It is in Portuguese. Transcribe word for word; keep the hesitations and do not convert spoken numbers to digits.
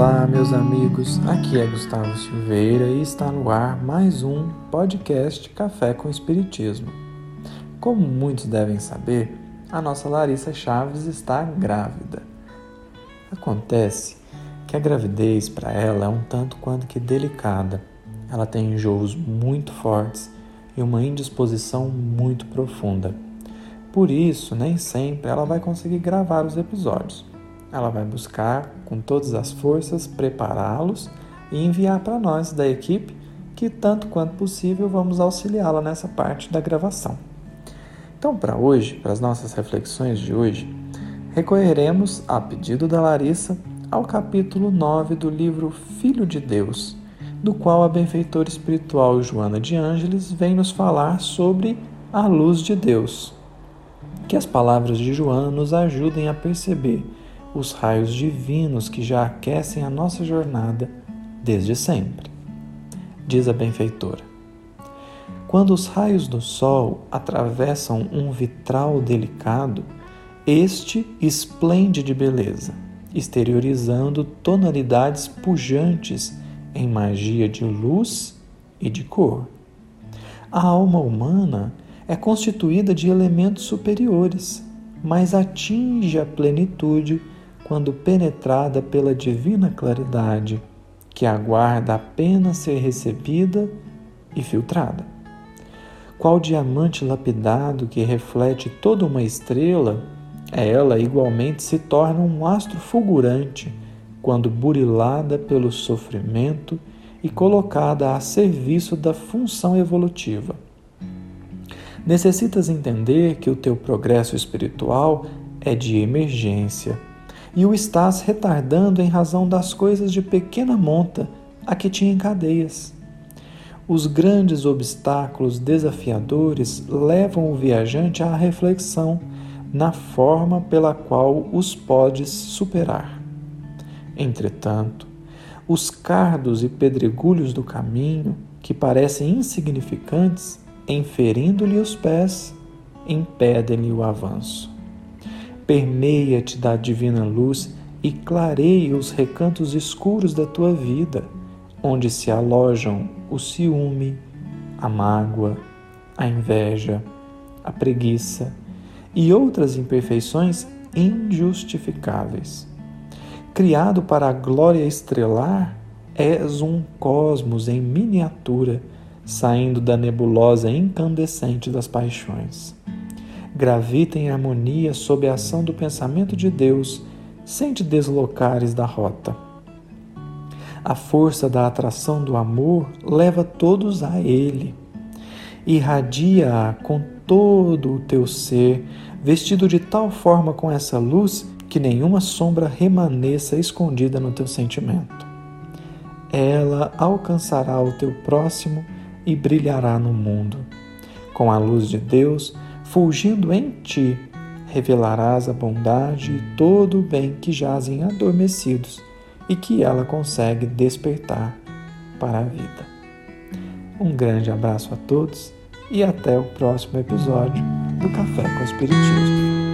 Olá, meus amigos, aqui é Gustavo Silveira e está no ar mais um podcast Café com Espiritismo. Como muitos devem saber, a nossa Larissa Chaves está grávida. Acontece que a gravidez para ela é um tanto quanto que delicada. Ela tem enjoos muito fortes e uma indisposição muito profunda. Por isso, nem sempre ela vai conseguir gravar os episódios. Ela vai buscar, com todas as forças, prepará-los e enviar para nós da equipe, que tanto quanto possível vamos auxiliá-la nessa parte da gravação. Então, para hoje, para as nossas reflexões de hoje, recorreremos, a pedido da Larissa, ao capítulo nove do livro Filho de Deus, do qual a benfeitora espiritual Joana de Ângelis vem nos falar sobre a luz de Deus. Que as palavras de Joana nos ajudem a perceber os raios divinos que já aquecem a nossa jornada desde sempre. Diz a benfeitora: quando os raios do sol atravessam um vitral delicado, este esplende de beleza, exteriorizando tonalidades pujantes em magia de luz e de cor. A alma humana é constituída de elementos superiores, mas atinge a plenitude quando penetrada pela divina claridade, que aguarda apenas ser recebida e filtrada. Qual diamante lapidado que reflete toda uma estrela, ela igualmente se torna um astro fulgurante quando burilada pelo sofrimento e colocada a serviço da função evolutiva. Necessitas entender que o teu progresso espiritual é de emergência, e o estás retardando em razão das coisas de pequena monta a que te encadeias. Os grandes obstáculos desafiadores levam o viajante à reflexão na forma pela qual os podes superar. Entretanto, os cardos e pedregulhos do caminho, que parecem insignificantes, enferindo-lhe os pés, impedem-lhe o avanço. Permeia-te da divina luz e clareia os recantos escuros da tua vida, onde se alojam o ciúme, a mágoa, a inveja, a preguiça e outras imperfeições injustificáveis. Criado para a glória estrelar, és um cosmos em miniatura, saindo da nebulosa incandescente das paixões. Gravita em harmonia sob a ação do pensamento de Deus, sem te deslocares da rota. A força da atração do amor leva todos a Ele. Irradia-a com todo o teu ser, vestido de tal forma com essa luz que nenhuma sombra remaneça escondida no teu sentimento. Ela alcançará o teu próximo e brilhará no mundo. Com a luz de Deus, fulgindo em ti, revelarás a bondade e todo o bem que jazem adormecidos e que ela consegue despertar para a vida. Um grande abraço a todos e até o próximo episódio do Café com Espiritismo.